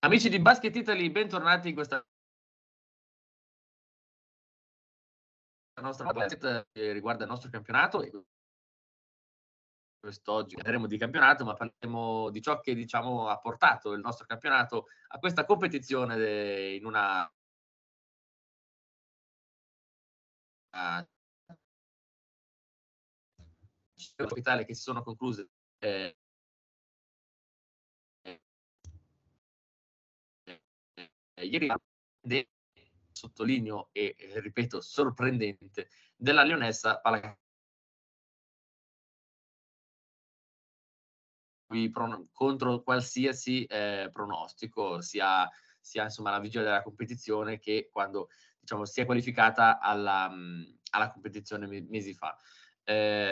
Amici di Basket Italy, bentornati in questa nostra podcast che riguarda il nostro campionato. Quest'oggi parleremo di campionato, ma parleremo di ciò che diciamo ha portato il nostro campionato a questa competizione in una Coppa Italia che si sono concluse ieri, sottolineo e ripeto sorprendente, della Leonessa contro qualsiasi pronostico, sia insomma alla vigilia della competizione che quando diciamo si è qualificata alla competizione mesi fa.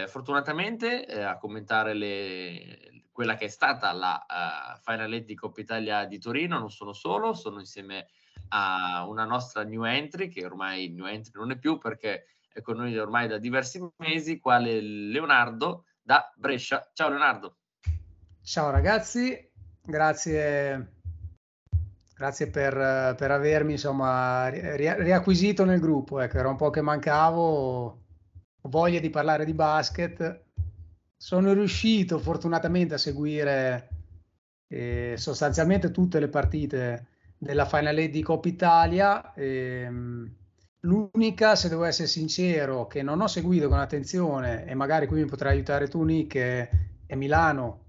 Fortunatamente a commentare quella che è stata la Final Eight di Coppa Italia di Torino non sono solo, sono insieme a una nostra new entry, che ormai new entry non è più perché è con noi ormai da diversi mesi, quale Leonardo da Brescia. Ciao Leonardo. Ciao ragazzi, grazie per avermi insomma riacquisito nel gruppo, ecco, era un po' che mancavo. Voglia di parlare di basket, sono riuscito fortunatamente a seguire sostanzialmente tutte le partite della Final Eight di Coppa Italia. L'unica, se devo essere sincero, che non ho seguito con attenzione, e magari qui mi potrai aiutare tu Nick, è Milano,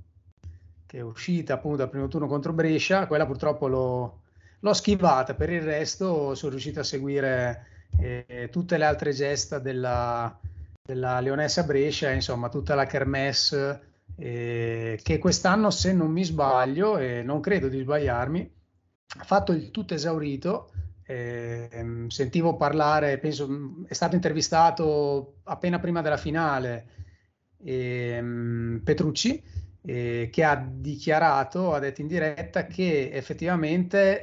che è uscita appunto dal primo turno contro Brescia. Quella purtroppo l'ho schivata, per il resto sono riuscito a seguire tutte le altre gesta della Leonessa Brescia, insomma tutta la kermesse che quest'anno, se non mi sbaglio e non credo di sbagliarmi, ha fatto il tutto esaurito. Sentivo parlare, penso è stato intervistato appena prima della finale Petrucci, che ha detto in diretta che effettivamente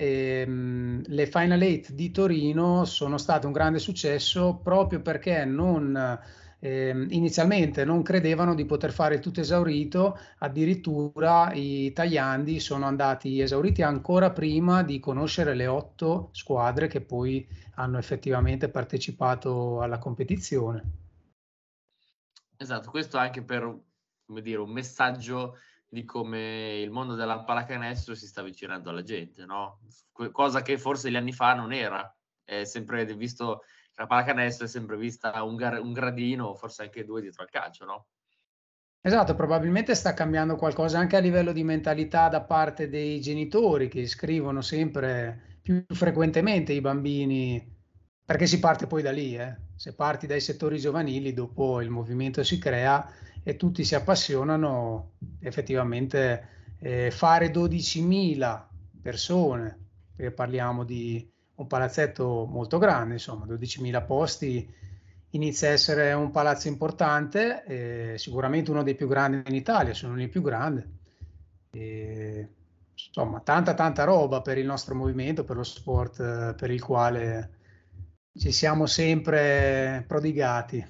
le Final Eight di Torino sono state un grande successo proprio perché inizialmente non credevano di poter fare il tutto esaurito. Addirittura i tagliandi sono andati esauriti ancora prima di conoscere le 8 squadre che poi hanno effettivamente partecipato alla competizione. Esatto, questo anche per, come dire, un messaggio di come il mondo della pallacanestro si sta avvicinando alla gente, no? Cosa che forse gli anni fa non era, è sempre visto. La pallacanestro è sempre vista un gradino, forse anche due dietro al calcio, no? Esatto, probabilmente sta cambiando qualcosa anche a livello di mentalità da parte dei genitori, che iscrivono sempre più frequentemente i bambini, perché si parte poi da lì, se parti dai settori giovanili dopo il movimento si crea e tutti si appassionano. Effettivamente fare 12.000 persone, perché parliamo di un palazzetto molto grande, insomma 12.000 posti, inizia a essere un palazzo importante, sicuramente uno dei più grandi in Italia, se non il più grande, insomma tanta roba per il nostro movimento, per lo sport per il quale ci siamo sempre prodigati.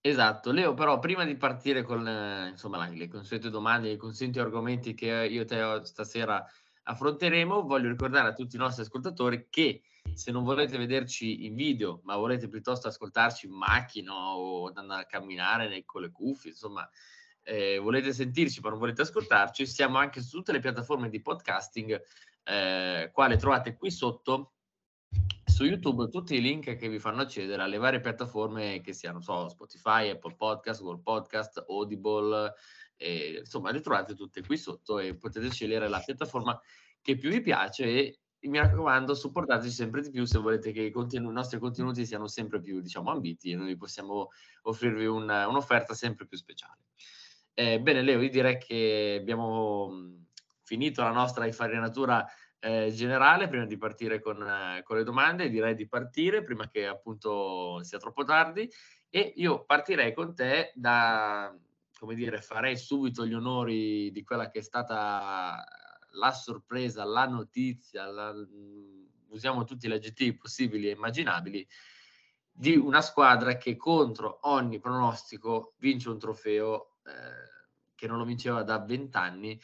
Esatto, Leo, però prima di partire con insomma le consuete domande, i consueti argomenti che io e te stasera affronteremo, voglio ricordare a tutti i nostri ascoltatori che se non volete vederci in video ma volete piuttosto ascoltarci in macchina o andare a camminare con le cuffie, insomma volete sentirci ma non volete ascoltarci, siamo anche su tutte le piattaforme di podcasting, quale trovate qui sotto su YouTube tutti i link che vi fanno accedere alle varie piattaforme, che siano Spotify, Apple Podcast, Google Podcast, Audible. E, insomma, le trovate tutte qui sotto e potete scegliere la piattaforma che più vi piace, e mi raccomando supportateci sempre di più se volete che i nostri contenuti siano sempre più ambiti e noi possiamo offrirvi un'offerta sempre più speciale. Bene Leo, io direi che abbiamo finito la nostra infarinatura generale. Prima di partire con le domande, direi di partire prima che appunto sia troppo tardi, e io partirei con te da, come dire, farei subito gli onori di quella che è stata la sorpresa, la notizia, usiamo tutti gli aggettivi possibili e immaginabili, di una squadra che contro ogni pronostico vince un trofeo che non lo vinceva da 20 anni.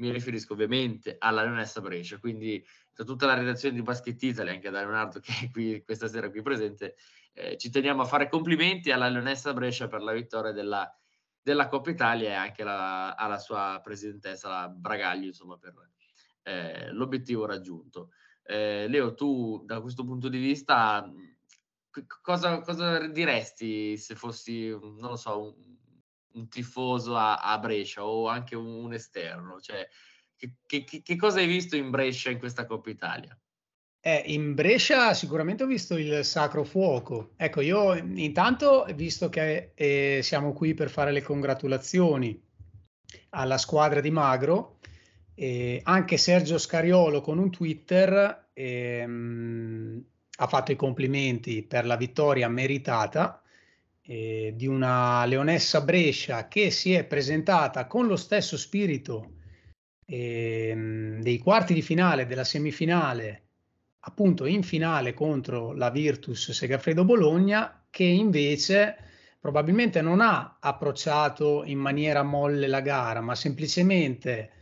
mi riferisco ovviamente alla Leonessa Brescia, quindi da tutta la redazione di Basket Italia, anche da Leonardo che è qui questa sera qui presente, ci teniamo a fare complimenti alla Leonessa Brescia per la vittoria della Coppa Italia e anche alla sua presidentessa, la Bragaglio, insomma, per l'obiettivo raggiunto. Leo, tu da questo punto di vista cosa diresti se fossi, non lo so, un tifoso a Brescia o anche un esterno? Cioè, che cosa hai visto in Brescia in questa Coppa Italia? In Brescia sicuramente ho visto il Sacro Fuoco. Ecco, io intanto, visto che siamo qui per fare le congratulazioni alla squadra di Magro, anche Sergio Scariolo con un Twitter ha fatto i complimenti per la vittoria meritata di una Leonessa Brescia che si è presentata con lo stesso spirito dei quarti di finale, della semifinale, appunto in finale contro la Virtus Segafredo Bologna, che invece probabilmente non ha approcciato in maniera molle la gara, ma semplicemente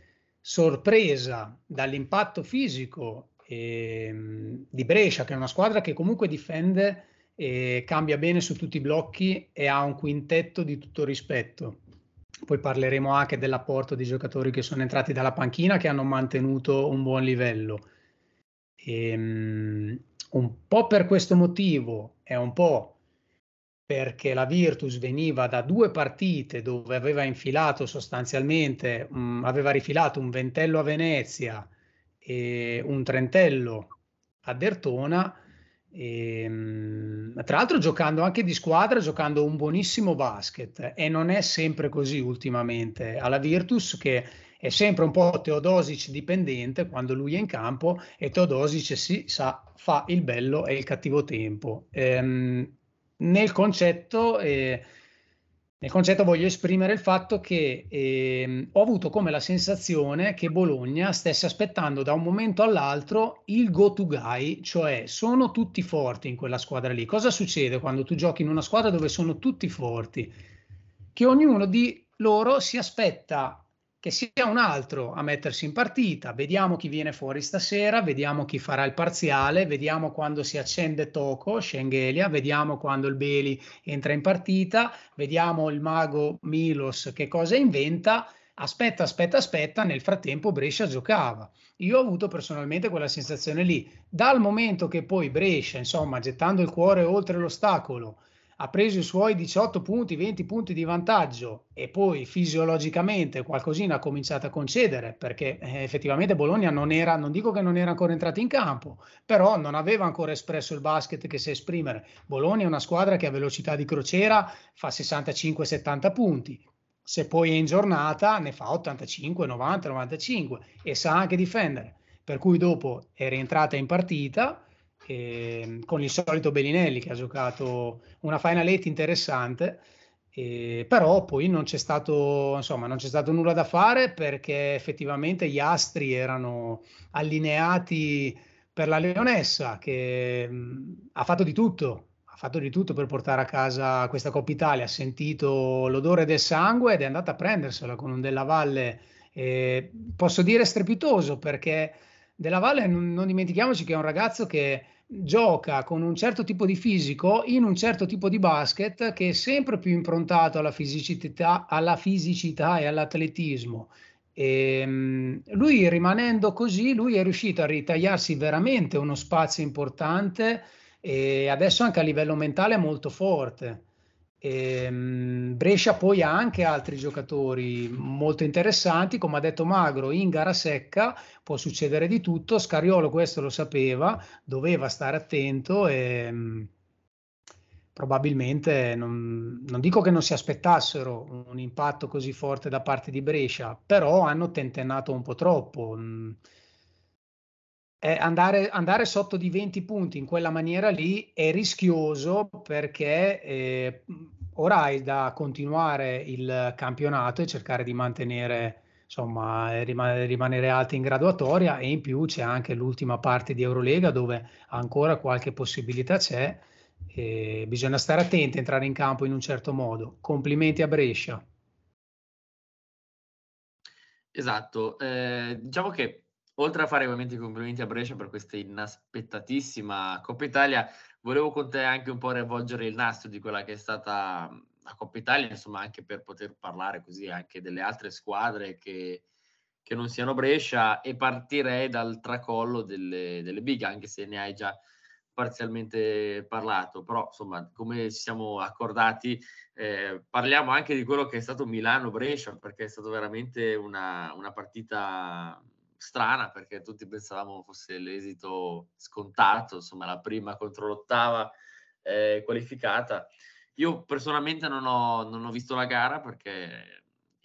sorpresa dall'impatto fisico di Brescia, che è una squadra che comunque difende e cambia bene su tutti i blocchi e ha un quintetto di tutto rispetto. Poi parleremo anche dell'apporto di giocatori che sono entrati dalla panchina, che hanno mantenuto un buon livello. Un po' per questo motivo e un po' perché la Virtus veniva da due partite dove aveva infilato sostanzialmente, aveva rifilato un ventello a Venezia e un trentello a Dertona, tra l'altro giocando anche di squadra, giocando un buonissimo basket, e non è sempre così ultimamente alla Virtus, che è sempre un po' Teodosic dipendente quando lui è in campo, e Teodosic si sa fa il bello e il cattivo tempo. Nel concetto voglio esprimere il fatto che ho avuto come la sensazione che Bologna stesse aspettando da un momento all'altro il go to guy, cioè sono tutti forti in quella squadra lì. Cosa succede quando tu giochi in una squadra dove sono tutti forti? Che ognuno di loro si aspetta che sia un altro a mettersi in partita. Vediamo chi viene fuori stasera, vediamo chi farà il parziale, vediamo quando si accende Toco, Shengelia, vediamo quando il Beli entra in partita, vediamo il mago Milos che cosa inventa. Aspetta, nel frattempo Brescia giocava. Io ho avuto personalmente quella sensazione lì. Dal momento che poi Brescia, insomma, gettando il cuore oltre l'ostacolo, ha preso i suoi 18 punti, 20 punti di vantaggio, e poi fisiologicamente qualcosina ha cominciato a concedere, perché effettivamente Bologna non dico che non era ancora entrato in campo, però non aveva ancora espresso il basket che sa esprimere. Bologna è una squadra che a velocità di crociera fa 65-70 punti, se poi è in giornata ne fa 85, 90, 95 e sa anche difendere, per cui dopo è rientrata in partita con il solito Belinelli, che ha giocato una Final Eight interessante, però poi non c'è stato nulla da fare, perché effettivamente gli astri erano allineati per la Leonessa, che ha fatto di tutto per portare a casa questa Coppa Italia. Ha sentito l'odore del sangue ed è andata a prendersela con un Della Valle, posso dire strepitoso, perché Della Valle, non dimentichiamoci che è un ragazzo che gioca con un certo tipo di fisico in un certo tipo di basket, che è sempre più improntato alla fisicità e all'atletismo. E lui, rimanendo così, lui è riuscito a ritagliarsi veramente uno spazio importante, e adesso anche a livello mentale è molto forte. Brescia poi ha anche altri giocatori molto interessanti, come ha detto Magro, in gara secca può succedere di tutto. Scariolo questo lo sapeva, doveva stare attento e probabilmente non dico che non si aspettassero un impatto così forte da parte di Brescia, però hanno tentennato un po' troppo. Andare sotto di 20 punti in quella maniera lì è rischioso, perché ora hai da continuare il campionato e cercare di mantenere, insomma, rimanere alti in graduatoria, e in più c'è anche l'ultima parte di Eurolega dove ancora qualche possibilità c'è. Bisogna stare attenti a entrare in campo in un certo modo. Complimenti a Brescia. Esatto, diciamo che oltre a fare ovviamente i complimenti a Brescia per questa inaspettatissima Coppa Italia, volevo con te anche un po' rivolgere il nastro di quella che è stata la Coppa Italia, insomma, anche per poter parlare così anche delle altre squadre che non siano Brescia, e partirei dal tracollo delle big, anche se ne hai già parzialmente parlato, però insomma, come ci siamo accordati, parliamo anche di quello che è stato Milano-Brescia, perché è stata veramente una partita strana, perché tutti pensavamo fosse l'esito scontato, insomma la prima contro l'ottava qualificata. Io personalmente non ho visto la gara perché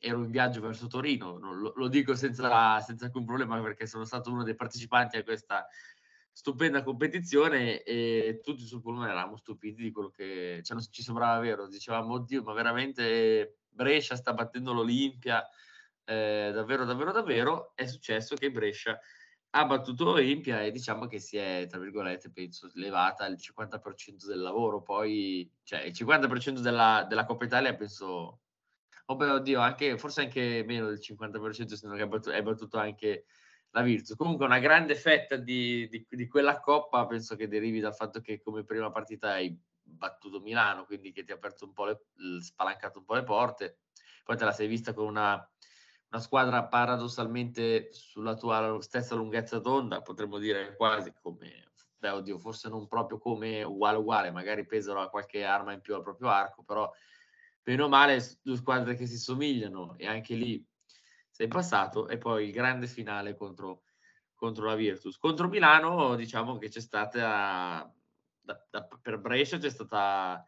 ero in viaggio verso Torino, lo dico senza alcun problema, perché sono stato uno dei partecipanti a questa stupenda competizione, e tutti sul pullman eravamo stupiti di quello che ci sembrava vero. Dicevamo, oddio, ma veramente Brescia sta battendo l'Olimpia? Davvero è successo che Brescia ha battuto l'Olimpia, e diciamo che si è, tra virgolette, penso, levata il 50% del lavoro. Poi, cioè, il 50% della Coppa Italia, penso, oh beh, oddio, forse anche meno del 50%, se non che è battuto anche la Virtus. Comunque una grande fetta di quella Coppa penso che derivi dal fatto che come prima partita hai battuto Milano, quindi che ti ha aperto un po' spalancato un po' le porte. Poi te la sei vista con una squadra paradossalmente sulla tua stessa lunghezza d'onda, potremmo dire quasi come, beh oddio, forse non proprio come uguale, magari Pesaro ha qualche arma in più al proprio arco, però meno male due squadre che si somigliano, e anche lì sei passato. E poi il grande finale contro la Virtus. Contro Milano diciamo che c'è stata, per Brescia c'è stata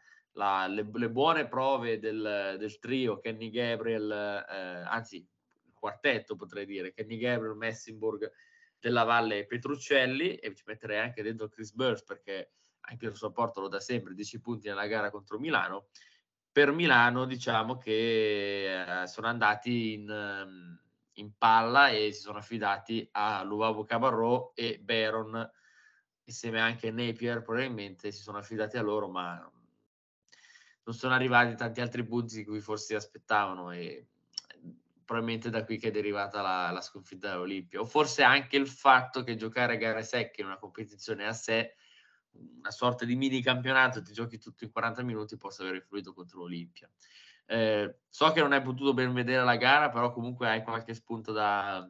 le buone prove del trio Kenny Gabriel, anzi quartetto potrei dire, Kenny Gabriel, Messinburg, Della Valle e Petruccelli, e ci metterei anche dentro Chris Burns, perché anche il suo apporto lo dà sempre, 10 punti nella gara contro Milano. Per Milano diciamo che sono andati in palla e si sono affidati a Luvavo Cabarrò e Baron, insieme anche Napier probabilmente si sono affidati a loro, ma non sono arrivati tanti altri punti di cui forse si aspettavano, e probabilmente da qui che è derivata la sconfitta dell'Olimpia, o forse anche il fatto che giocare a gare secche in una competizione a sé, una sorta di mini campionato, ti giochi tutto in 40 minuti, possa aver influito contro l'Olimpia. So che non hai potuto ben vedere la gara, però comunque hai qualche spunto da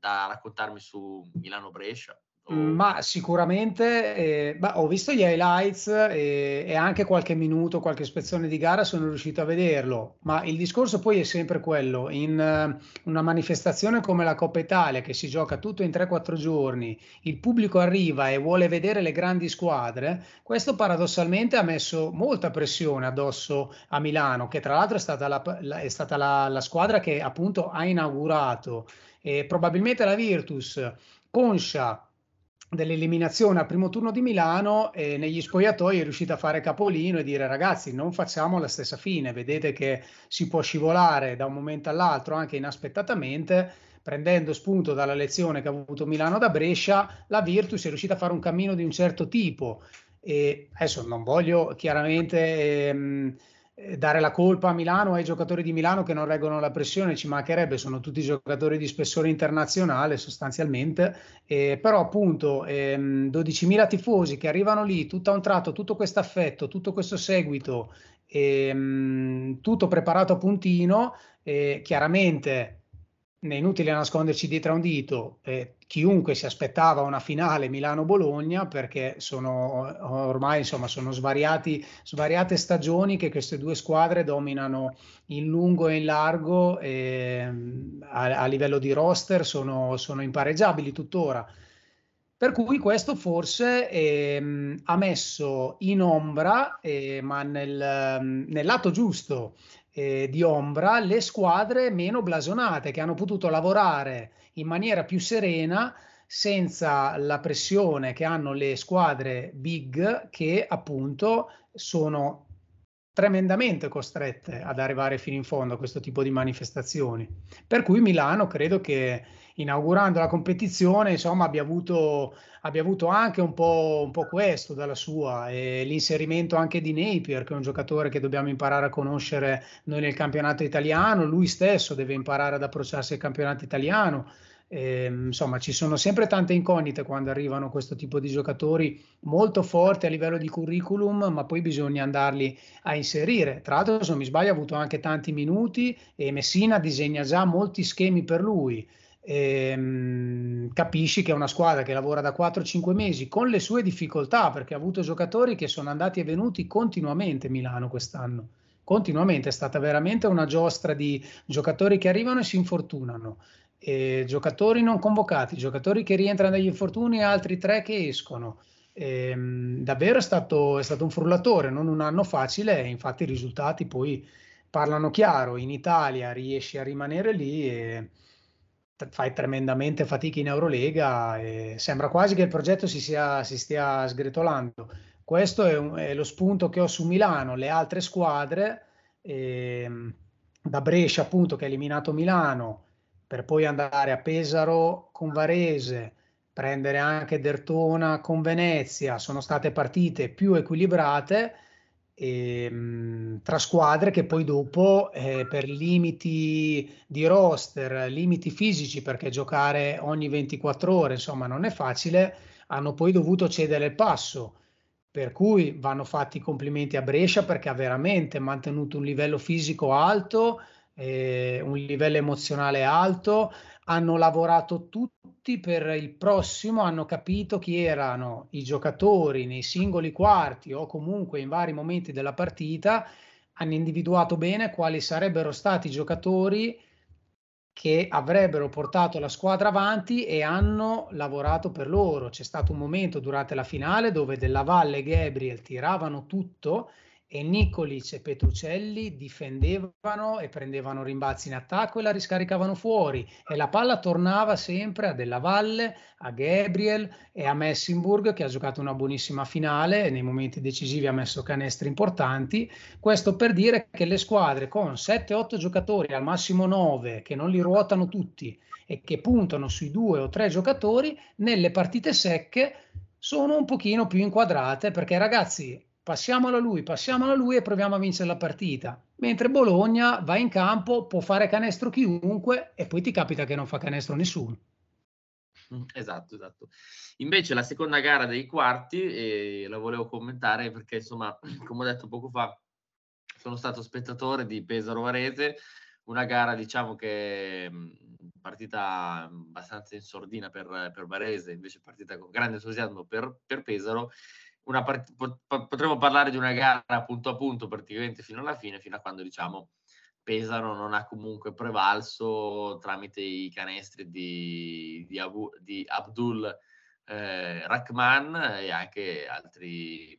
raccontarmi su Milano-Brescia? Ma sicuramente ho visto gli highlights e anche qualche minuto, qualche spezzone di gara sono riuscito a vederlo, ma il discorso poi è sempre quello: in una manifestazione come la Coppa Italia, che si gioca tutto in 3-4 giorni, il pubblico arriva e vuole vedere le grandi squadre. Questo paradossalmente ha messo molta pressione addosso a Milano, che tra l'altro è stata la squadra che appunto ha inaugurato, e probabilmente la Virtus, conscia dell'eliminazione al primo turno di Milano, e negli spogliatoi è riuscita a fare capolino e dire: ragazzi, non facciamo la stessa fine, vedete che si può scivolare da un momento all'altro anche inaspettatamente. Prendendo spunto dalla lezione che ha avuto Milano da Brescia, la Virtus è riuscita a fare un cammino di un certo tipo, e adesso non voglio chiaramente dare la colpa a Milano, ai giocatori di Milano che non reggono la pressione, ci mancherebbe, sono tutti giocatori di spessore internazionale sostanzialmente, però appunto 12.000 tifosi che arrivano lì, tutto a un tratto, tutto questo affetto, tutto questo seguito, tutto preparato a puntino, chiaramente è inutile nasconderci dietro a un dito, chiunque si aspettava una finale Milano-Bologna, perché sono svariate stagioni che queste due squadre dominano in lungo e in largo, a livello di roster sono impareggiabili tuttora. Per cui questo forse ha messo in ombra, ma nel lato giusto di ombra, le squadre meno blasonate, che hanno potuto lavorare in maniera più serena senza la pressione che hanno le squadre big, che appunto sono tremendamente costrette ad arrivare fino in fondo a questo tipo di manifestazioni. Per cui Milano credo che inaugurando la competizione insomma abbia avuto anche un po' questo dalla sua, e l'inserimento anche di Napier, che è un giocatore che dobbiamo imparare a conoscere noi nel campionato italiano, lui stesso deve imparare ad approcciarsi al campionato italiano. Insomma ci sono sempre tante incognite quando arrivano questo tipo di giocatori molto forti a livello di curriculum, ma poi bisogna andarli a inserire. Tra l'altro, se non mi sbaglio, ha avuto anche tanti minuti e Messina disegna già molti schemi per lui. Capisci che è una squadra che lavora da 4-5 mesi con le sue difficoltà, perché ha avuto giocatori che sono andati e venuti continuamente. Milano quest'anno continuamente è stata veramente una giostra di giocatori che arrivano e si infortunano, giocatori non convocati, giocatori che rientrano dagli infortuni e altri 3 che escono. Davvero è stato un frullatore, non un anno facile, e infatti i risultati poi parlano chiaro. In Italia riesci a rimanere lì e fai tremendamente fatica in Eurolega, e sembra quasi che il progetto si stia sgretolando. Questo è lo spunto che ho su Milano. Le altre squadre, da Brescia appunto, che ha eliminato Milano, per poi andare a Pesaro con Varese, prendere anche Dertona con Venezia, sono state partite più equilibrate, tra squadre che poi dopo per limiti di roster, limiti fisici, perché giocare ogni 24 ore insomma non è facile, hanno poi dovuto cedere il passo. Per cui vanno fatti i complimenti a Brescia, perché ha veramente mantenuto un livello fisico alto, un livello emozionale alto, hanno lavorato tutti per il prossimo, hanno capito chi erano i giocatori nei singoli quarti o comunque in vari momenti della partita, hanno individuato bene quali sarebbero stati i giocatori che avrebbero portato la squadra avanti e hanno lavorato per loro. C'è stato un momento durante la finale dove Della Valle e Gabriel tiravano tutto e Nicolic e Petruccelli difendevano e prendevano rimbalzi in attacco e la riscaricavano fuori, e la palla tornava sempre a Della Valle, a Gabriel e a Messinburg, che ha giocato una buonissima finale e nei momenti decisivi ha messo canestri importanti. Questo per dire che le squadre con 7-8 giocatori, al massimo 9, che non li ruotano tutti e che puntano sui 2 o 3 giocatori, nelle partite secche sono un pochino più inquadrate, perché ragazzi, passiamola lui e proviamo a vincere la partita. Mentre Bologna va in campo, può fare canestro chiunque e poi ti capita che non fa canestro nessuno. Esatto. Invece la seconda gara dei quarti, la volevo commentare perché insomma, come ho detto poco fa, sono stato spettatore di Pesaro Varese, una gara diciamo che partita abbastanza in sordina per Varese, invece partita con grande entusiasmo per Pesaro. Potremmo parlare di una gara punto a punto praticamente fino alla fine, fino a quando diciamo Pesaro non ha comunque prevalso tramite i canestri di Abdul Rahman e anche altri,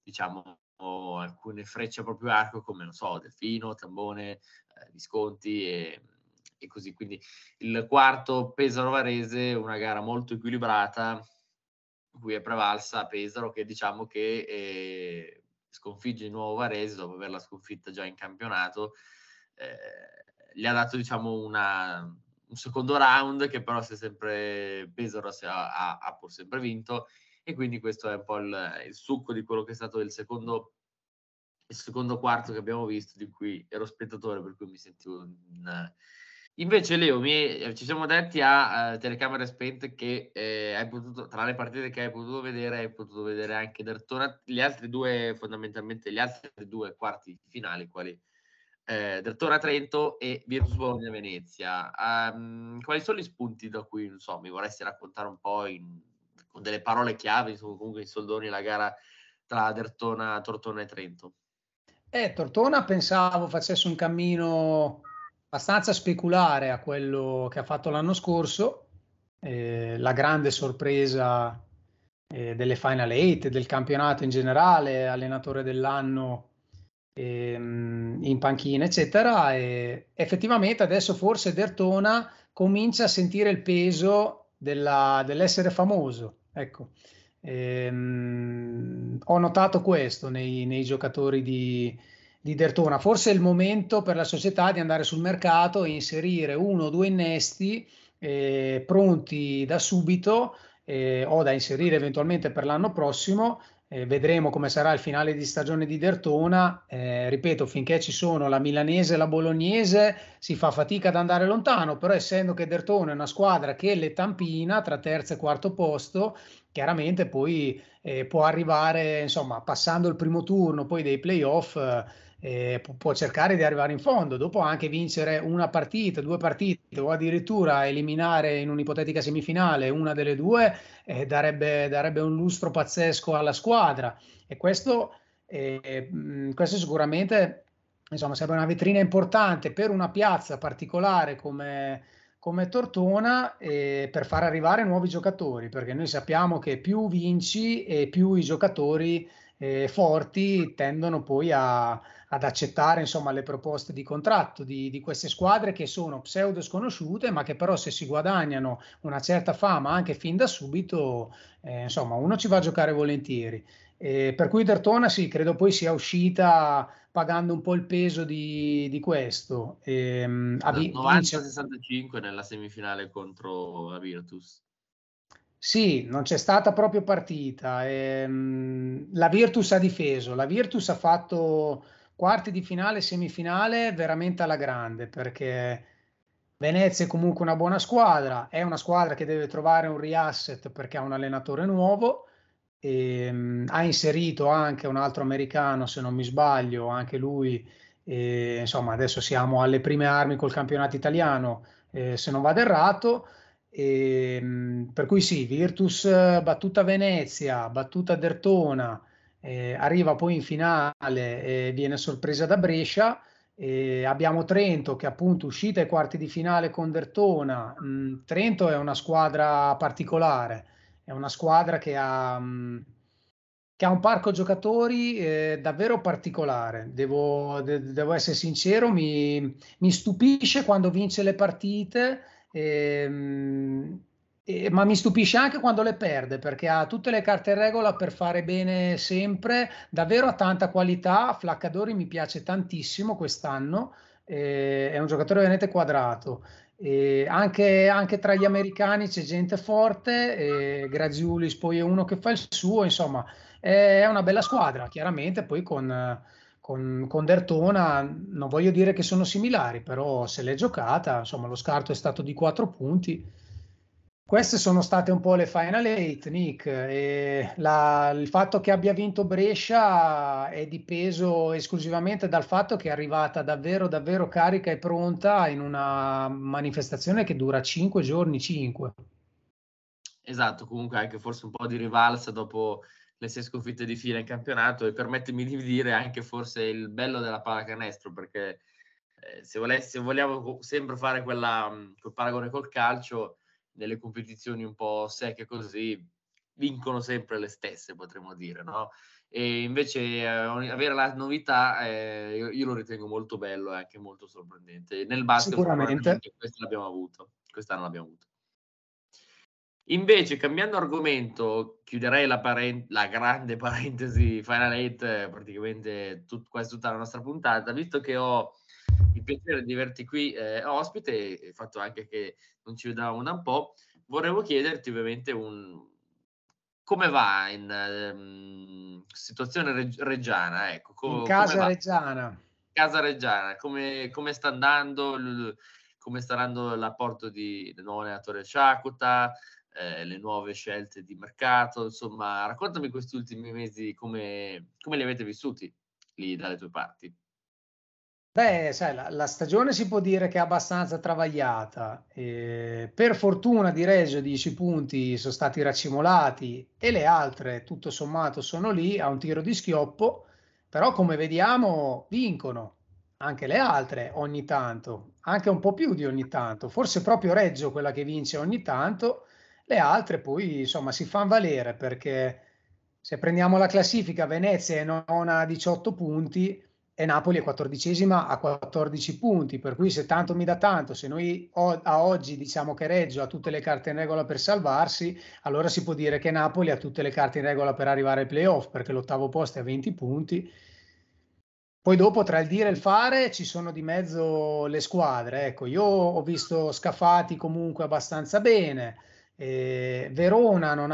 diciamo alcune frecce proprio arco, come non so Delfino, Tambone, Visconti e così. Quindi il quarto Pesaro-Varese, una gara molto equilibrata, cui è prevalsa Pesaro, che diciamo che sconfigge il nuovo Varese dopo averla sconfitta già in campionato, gli ha dato diciamo un secondo round che però si è sempre Pesaro ha pur sempre vinto, e quindi questo è un po' il succo di quello che è stato il secondo quarto che abbiamo visto, di cui ero spettatore, per cui mi sentivo Invece Leo, ci siamo detti a telecamere spente che hai potuto, tra le partite che hai potuto vedere anche Dertona, gli altri due quarti finali, quali Dertona Trento e Virtus Bologna Venezia. Quali sono gli spunti da cui mi vorresti raccontare un po' con delle parole chiave, comunque in soldoni, la gara tra Dertona, Tortona e Trento? Tortona pensavo facesse un cammino abbastanza speculare a quello che ha fatto l'anno scorso, la grande sorpresa delle Final Eight, del campionato in generale, allenatore dell'anno in panchina eccetera, e effettivamente adesso forse Dertona comincia a sentire il peso dell'essere famoso, ecco. Ho notato questo nei giocatori di di Dertona. Forse è il momento per la società di andare sul mercato e inserire uno o due innesti pronti da subito o da inserire eventualmente per l'anno prossimo. Vedremo come sarà il finale di stagione di Dertona. Ripeto, finché ci sono la milanese e la bolognese si fa fatica ad andare lontano, però essendo che Dertona è una squadra che le tampina tra terzo e quarto posto, chiaramente poi può arrivare, insomma, passando il primo turno poi dei playoff, può cercare di arrivare in fondo, dopo anche vincere una partita, due partite o addirittura eliminare in un'ipotetica semifinale una delle due, darebbe un lustro pazzesco alla squadra, e questo sicuramente, insomma, sarebbe una vetrina importante per una piazza particolare come Tortona, per far arrivare nuovi giocatori, perché noi sappiamo che più vinci e più i giocatori forti tendono poi ad accettare, insomma, le proposte di contratto di queste squadre che sono pseudo sconosciute, ma che però, se si guadagnano una certa fama anche fin da subito, insomma, uno ci va a giocare volentieri. Per cui Dertona sì, credo poi sia uscita pagando un po' il peso di questo. 90-65 nella semifinale contro la Virtus. Sì, non c'è stata proprio partita. La Virtus ha difeso, la Virtus ha fatto quarti di finale, semifinale veramente alla grande, perché Venezia è comunque una buona squadra, è una squadra che deve trovare un riasset perché ha un allenatore nuovo, ha inserito anche un altro americano, se non mi sbaglio, anche lui, insomma, adesso siamo alle prime armi col campionato italiano, se non vado errato. Per cui sì, Virtus battuta Venezia, battuta Dertona, arriva poi in finale e viene sorpresa da Brescia. Abbiamo Trento che appunto uscita ai quarti di finale con Dertona. Trento è una squadra particolare, è una squadra che ha un parco giocatori davvero particolare. Devo essere sincero, mi stupisce quando vince le partite, ma mi stupisce anche quando le perde, perché ha tutte le carte in regola per fare bene sempre, davvero ha tanta qualità. Flaccadori mi piace tantissimo quest'anno, è un giocatore veramente quadrato, anche tra gli americani c'è gente forte, Graziulis poi è uno che fa il suo, insomma è una bella squadra. Chiaramente poi con Dertona non voglio dire che sono similari, però se l'è giocata, insomma, lo scarto è stato di 4 punti. Queste sono state un po' le Final Eight, Nick, e il fatto che abbia vinto Brescia è dipeso esclusivamente dal fatto che è arrivata davvero davvero carica e pronta in una manifestazione che dura 5 giorni. Esatto, comunque anche forse un po' di rivalsa dopo le 6 sconfitte di fila in campionato, e permettimi di dire anche forse il bello della pallacanestro, perché se vogliamo sempre fare quel paragone col calcio, nelle competizioni un po' secche così vincono sempre le stesse, potremmo dire, no? E invece avere la novità io lo ritengo molto bello e anche molto sorprendente. Nel basket sicuramente quest'anno l'abbiamo avuto. Invece, cambiando argomento, chiuderei la grande parentesi Final Eight, praticamente quasi tutta la nostra puntata, visto che ho il piacere di averti qui ospite, e fatto anche che non ci vedevamo da un po', vorremmo chiederti ovviamente come va in situazione reggiana, ecco, in casa reggiana. Casa reggiana, come sta andando, come sta andando l'apporto del nuovo allenatore Sciacuta, le nuove scelte di mercato, insomma, raccontami questi ultimi mesi come li avete vissuti lì dalle tue parti. Beh, sai, la stagione si può dire che è abbastanza travagliata, per fortuna di Reggio 10 punti sono stati raccimolati e le altre tutto sommato sono lì a un tiro di schioppo, però come vediamo vincono anche le altre ogni tanto, anche un po' più di ogni tanto, forse proprio Reggio quella che vince ogni tanto. Le altre poi, insomma, si fanno valere, perché se prendiamo la classifica, Venezia è nona a 18 punti e Napoli è 14ª a 14 punti, per cui se tanto mi dà tanto, se noi a oggi diciamo che Reggio ha tutte le carte in regola per salvarsi, allora si può dire che Napoli ha tutte le carte in regola per arrivare ai playoff, perché l'8° posto è a 20 punti. Poi dopo, tra il dire e il fare, ci sono di mezzo le squadre. Ecco, io ho visto Scafati comunque abbastanza bene, Verona non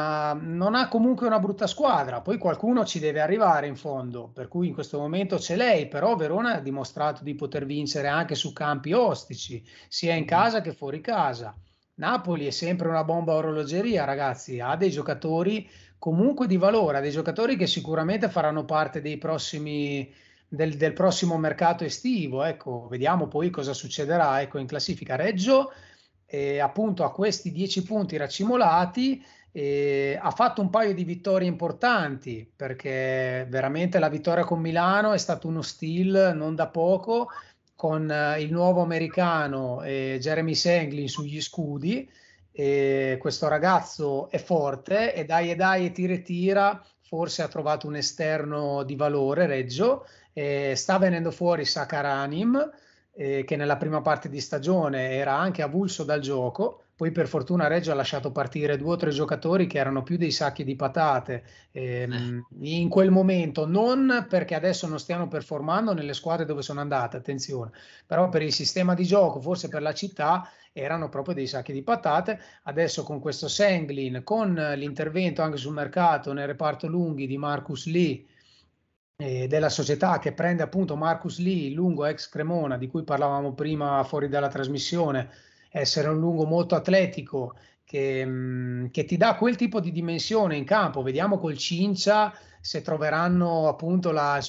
ha comunque una brutta squadra, poi qualcuno ci deve arrivare in fondo, per cui in questo momento ce l'hai, però Verona ha dimostrato di poter vincere anche su campi ostici, sia in casa che fuori casa. Napoli è sempre una bomba a orologeria, ragazzi, ha dei giocatori comunque di valore, ha dei giocatori che sicuramente faranno parte dei prossimi... Del prossimo mercato estivo, ecco, vediamo poi cosa succederà, ecco, in classifica. Reggio, appunto, a questi 10 punti raccimolati, ha fatto un paio di vittorie importanti, perché veramente la vittoria con Milano è stato uno steal non da poco, con il nuovo americano Jeremy Senglin sugli scudi. Questo ragazzo è forte e dai, tira, forse ha trovato un esterno di valore. Reggio sta venendo fuori Sakaranim, che nella prima parte di stagione era anche avulso dal gioco, poi per fortuna Reggio ha lasciato partire 2 o 3 giocatori che erano più dei sacchi di patate in quel momento, non perché adesso non stiano performando nelle squadre dove sono andate, attenzione, però per il sistema di gioco, forse per la città, erano proprio dei sacchi di patate. Adesso con questo Senglin, con l'intervento anche sul mercato nel reparto lunghi di Marcus Lee, della società che prende appunto Marcus Lee, lungo ex Cremona, di cui parlavamo prima fuori dalla trasmissione, essere un lungo molto atletico che ti dà quel tipo di dimensione in campo. Vediamo col Cincia se troveranno appunto la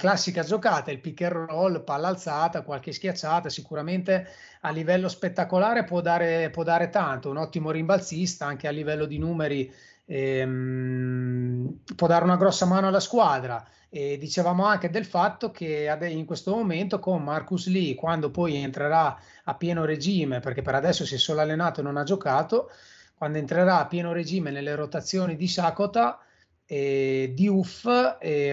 classica giocata, il pick and roll, palla alzata, qualche schiacciata. Sicuramente a livello spettacolare può dare tanto, un ottimo rimbalzista anche a livello di numeri, può dare una grossa mano alla squadra. E dicevamo anche del fatto che in questo momento con Marcus Lee, quando poi entrerà a pieno regime, perché per adesso si è solo allenato e non ha giocato, quando entrerà a pieno regime nelle rotazioni di Sakota e di Uff,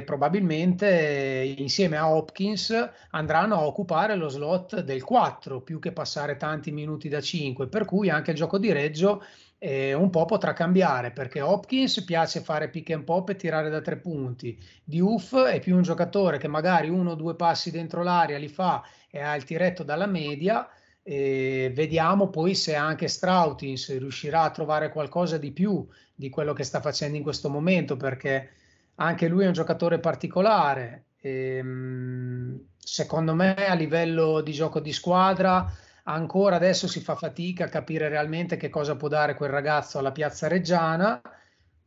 probabilmente insieme a Hopkins andranno a occupare lo slot del 4, più che passare tanti minuti da 5, per cui anche il gioco di Reggio un po' potrà cambiare, perché Hopkins piace fare pick and pop e tirare da 3 punti, Diouf è più un giocatore che magari 1 o 2 passi dentro l'area li fa e ha il tiretto dalla media. Vediamo poi se anche Strautins riuscirà a trovare qualcosa di più di quello che sta facendo in questo momento, perché anche lui è un giocatore particolare, secondo me a livello di gioco di squadra ancora adesso si fa fatica a capire realmente che cosa può dare quel ragazzo alla piazza reggiana.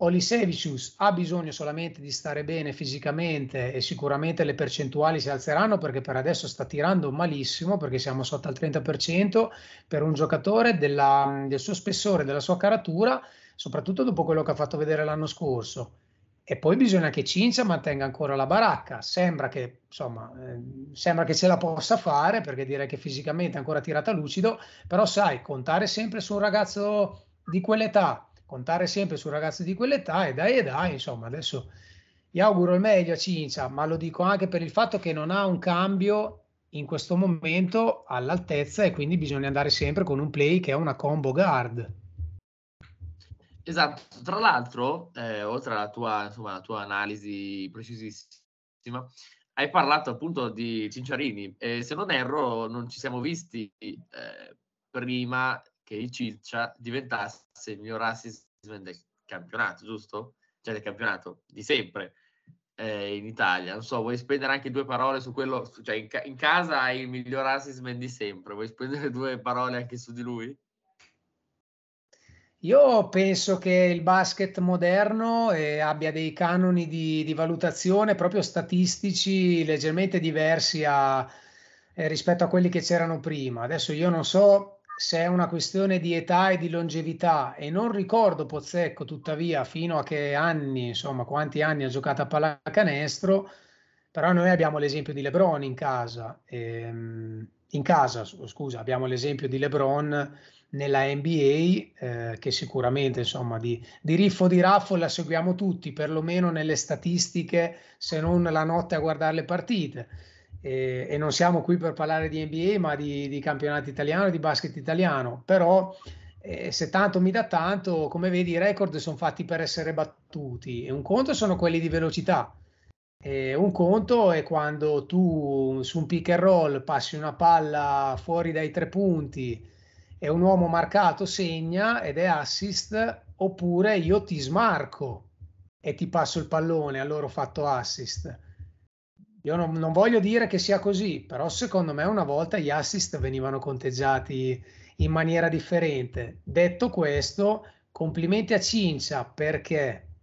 Olisevicius ha bisogno solamente di stare bene fisicamente e sicuramente le percentuali si alzeranno, perché per adesso sta tirando malissimo, perché siamo sotto al 30% per un giocatore del suo spessore, della sua caratura, soprattutto dopo quello che ha fatto vedere l'anno scorso. E poi bisogna che Cincia mantenga ancora la baracca, sembra che ce la possa fare, perché direi che fisicamente è ancora tirata lucido, però sai, contare sempre su un ragazzo di quell'età, e dai, adesso gli auguro il meglio a Cincia, ma lo dico anche per il fatto che non ha un cambio in questo momento all'altezza, e quindi bisogna andare sempre con un play che è una combo guard. Esatto, tra l'altro, oltre alla tua analisi precisissima, hai parlato appunto di Cinciarini, se non erro non ci siamo visti prima che il Cincia diventasse il miglior assist del campionato, giusto? Cioè del campionato di sempre in Italia. Non so, vuoi spendere anche 2 parole su quello? Cioè in casa hai il miglior assist di sempre, vuoi spendere 2 parole anche su di lui? Io penso che il basket moderno abbia dei canoni di valutazione proprio statistici leggermente diversi rispetto a quelli che c'erano prima. Adesso io non so se è una questione di età e di longevità, e non ricordo Pozzecco tuttavia fino a che anni, insomma quanti anni ha giocato a pallacanestro, però noi abbiamo l'esempio di LeBron in casa. Abbiamo l'esempio di LeBron nella NBA, che sicuramente insomma di riffo di raffo la seguiamo tutti, perlomeno nelle statistiche, se non la notte a guardare le partite, e non siamo qui per parlare di NBA ma di campionato italiano e di basket italiano, però se tanto mi dà tanto, come vedi i record sono fatti per essere battuti, e un conto sono quelli di velocità, Un conto è quando tu su un pick and roll passi una palla fuori dai 3 punti e un uomo marcato segna ed è assist, oppure io ti smarco e ti passo il pallone, allora ho fatto assist. Io non voglio dire che sia così, però secondo me una volta gli assist venivano conteggiati in maniera differente. Detto questo, complimenti a Cincia, perché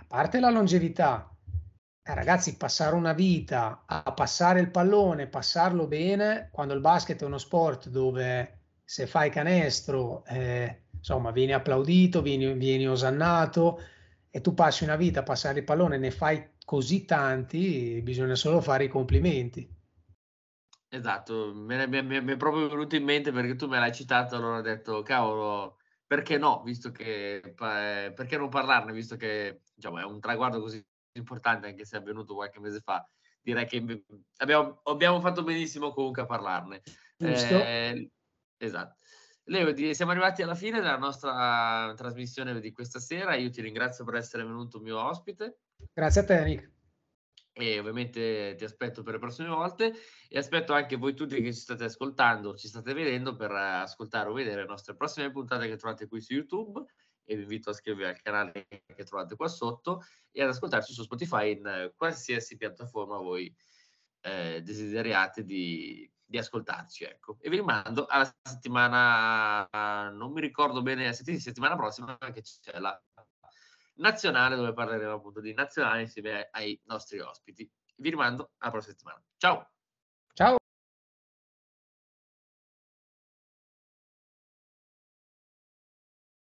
a parte la longevità, ragazzi, passare una vita a passare il pallone, passarlo bene, quando il basket è uno sport dove se fai canestro, insomma, vieni applaudito, vieni osannato, e tu passi una vita a passare il pallone, ne fai così tanti, bisogna solo fare i complimenti. Esatto, mi è proprio venuto in mente perché tu me l'hai citato, allora ho detto, cavolo, perché no, visto che, perché non parlarne, visto che, diciamo, è un traguardo così importante, anche se è avvenuto qualche mese fa. Direi che abbiamo fatto benissimo comunque a parlarne. Giusto. Esatto. Leo, siamo arrivati alla fine della nostra trasmissione di questa sera. Io ti ringrazio per essere venuto mio ospite. Grazie a te, Nick. E ovviamente ti aspetto per le prossime volte e aspetto anche voi tutti che ci state ascoltando, ci state vedendo, per ascoltare o vedere le nostre prossime puntate che trovate qui su YouTube. E vi invito a iscrivervi al canale che trovate qua sotto e ad ascoltarci su Spotify, in qualsiasi piattaforma voi desideriate di ascoltarci, ecco. E vi rimando alla settimana, non mi ricordo bene, la settimana prossima, che c'è la nazionale, dove parleremo appunto di nazionale insieme ai nostri ospiti. Vi rimando alla prossima settimana. Ciao!